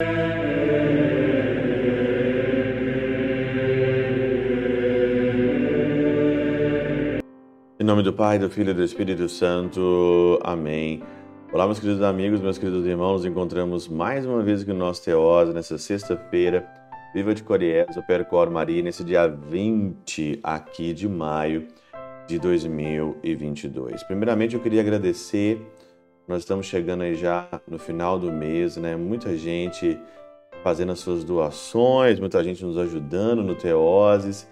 Em nome do Pai, do Filho e do Espírito Santo. Amém. Olá, meus queridos amigos, meus queridos irmãos. Nos encontramos mais uma vez aqui no nosso Teosa, nessa sexta-feira, viva de Coriésio, Péro Cor Maria, nesse dia 20 aqui de maio de 2022. Primeiramente, eu queria agradecer. Nós estamos chegando aí já no final do mês, né? Muita gente fazendo as suas doações, muita gente nos ajudando no Teoses,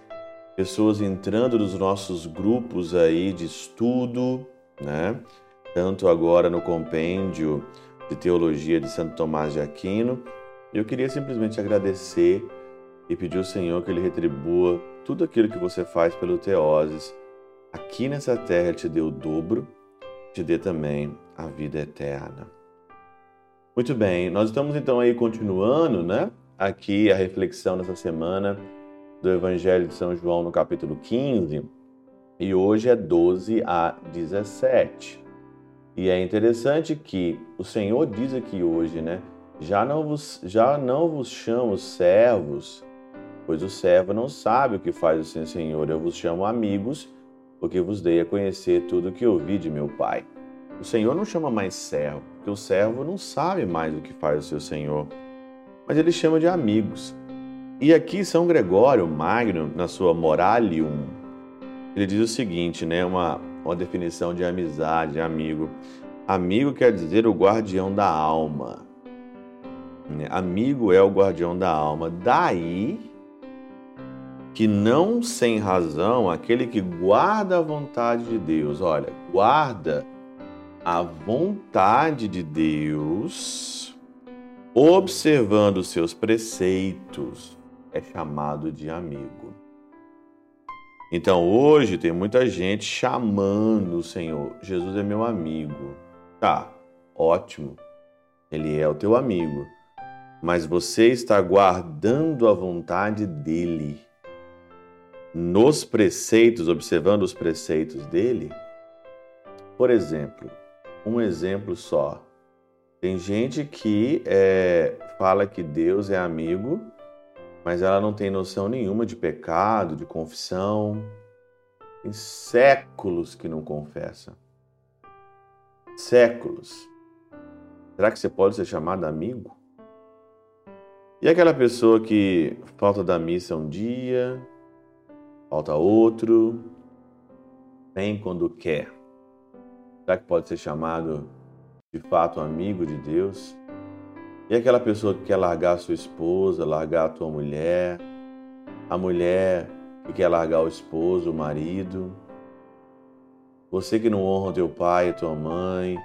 pessoas entrando nos nossos grupos aí de estudo, né? Tanto agora no compêndio de teologia de Santo Tomás de Aquino. Eu queria simplesmente agradecer e pedir ao Senhor que Ele retribua tudo aquilo que você faz pelo Teoses. Aqui nessa terra Ele te deu o dobro, te dê também a vida eterna. Muito bem, nós estamos então aí continuando, né? Aqui a reflexão nessa semana do Evangelho de São João no capítulo 15, e hoje é 12 a 17. E é interessante que o Senhor diz aqui hoje, né? Já não vos chamo servos, pois o servo não sabe o que faz o seu Senhor. Eu vos chamo amigos, porque vos dei a conhecer tudo o que ouvi de meu Pai. O Senhor não chama mais servo, porque o servo não sabe mais o que faz o seu Senhor, mas ele chama de amigos. E aqui São Gregório Magno, na sua Moralium, ele diz o seguinte, né, uma definição de amizade, de amigo. Amigo quer dizer o guardião da alma. Amigo é o guardião da alma. Daí que não sem razão, aquele que guarda a vontade de Deus, olha, guarda a vontade de Deus, observando os seus preceitos, é chamado de amigo. Então hoje tem muita gente chamando o Senhor, Jesus é meu amigo. Tá, ótimo, Ele é o teu amigo, mas você está guardando a vontade dEle. Nos preceitos, observando os preceitos dEle, por exemplo, um exemplo só. Tem gente que fala que Deus é amigo, mas ela não tem noção nenhuma de pecado, de confissão. Tem séculos que não confessa. Séculos. Será que você pode ser chamado amigo? E aquela pessoa que falta da missa um dia, falta outro, vem quando quer. Será que pode ser chamado, de fato, amigo de Deus? E aquela pessoa que quer largar a sua esposa, largar a tua mulher, a mulher que quer largar o esposo, o marido, você que não honra teu pai e tua mãe,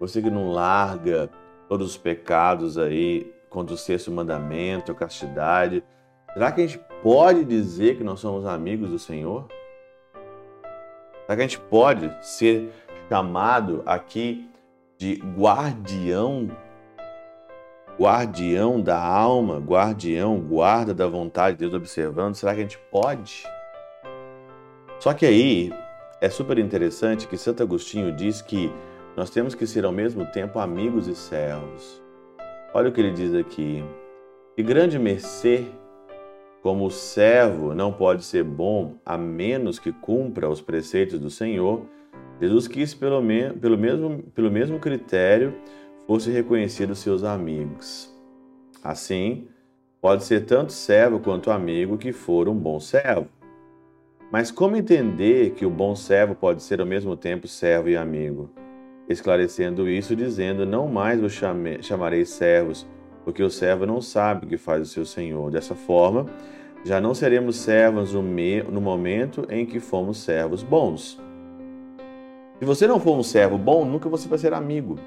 você que não larga todos os pecados aí contra o sexto mandamento, a castidade, será que a gente pode dizer que nós somos amigos do Senhor? Será que a gente pode ser chamado aqui de guardião da alma, guarda da vontade de Deus observando, será que a gente pode? Só que aí é super interessante que Santo Agostinho diz que nós temos que ser ao mesmo tempo amigos e servos. Olha o que ele diz aqui, que grande mercê, como o servo não pode ser bom a menos que cumpra os preceitos do Senhor, Jesus quis pelo mesmo critério fosse reconhecido seus amigos. Assim, pode ser tanto servo quanto amigo que for um bom servo. Mas como entender que o bom servo pode ser ao mesmo tempo servo e amigo? Esclarecendo isso, dizendo, não mais vos chamarei servos, porque o servo não sabe o que faz o seu Senhor. Dessa forma, já não seremos servos no momento em que fomos servos bons. Se você não for um servo bom, nunca você vai ser amigo.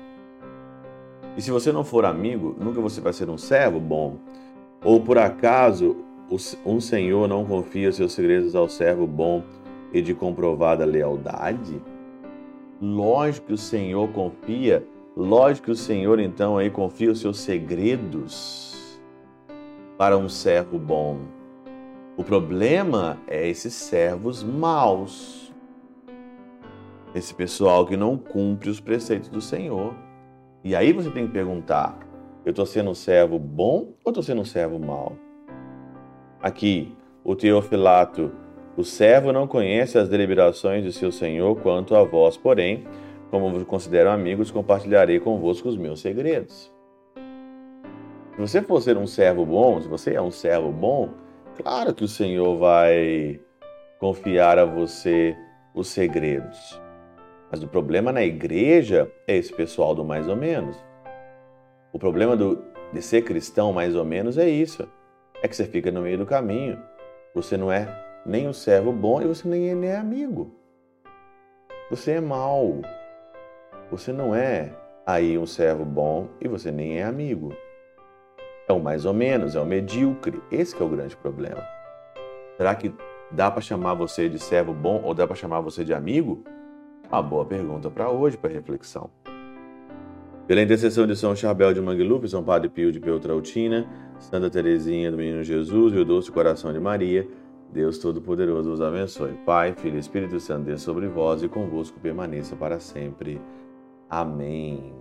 E se você não for amigo, nunca você vai ser um servo bom. Ou por acaso, um senhor não confia seus segredos ao servo bom e de comprovada lealdade? Lógico que o Senhor confia, lógico que o Senhor então aí confia os seus segredos para um servo bom. O problema é esses servos maus. Esse pessoal que não cumpre os preceitos do Senhor. E aí você tem que perguntar, Eu estou sendo um servo bom ou estou sendo um servo mau? Aqui, o teofilato, o servo não conhece as deliberações de seu senhor quanto a vós, porém, como vos considero amigos, compartilharei convosco os meus segredos. Se você for ser um servo bom, se você é um servo bom, claro que o Senhor vai confiar a você os segredos. Mas o problema na igreja é esse pessoal do mais ou menos. O problema de ser cristão mais ou menos é isso. É que você fica no meio do caminho. Você não é nem um servo bom e você nem é amigo. Você é mau. Você não é aí um servo bom e você nem é amigo. É o mais ou menos, é o medíocre. Esse que é o grande problema. Será que dá para chamar você de servo bom ou dá para chamar você de amigo? Uma boa pergunta para hoje, para reflexão. Pela intercessão de São Charbel de Mangluf, São Padre Pio de Pietrelcina, Santa Teresinha do Menino Jesus e o Doce Coração de Maria, Deus Todo-Poderoso vos abençoe. Pai, Filho e Espírito Santo, Deus sobre vós e convosco permaneça para sempre. Amém.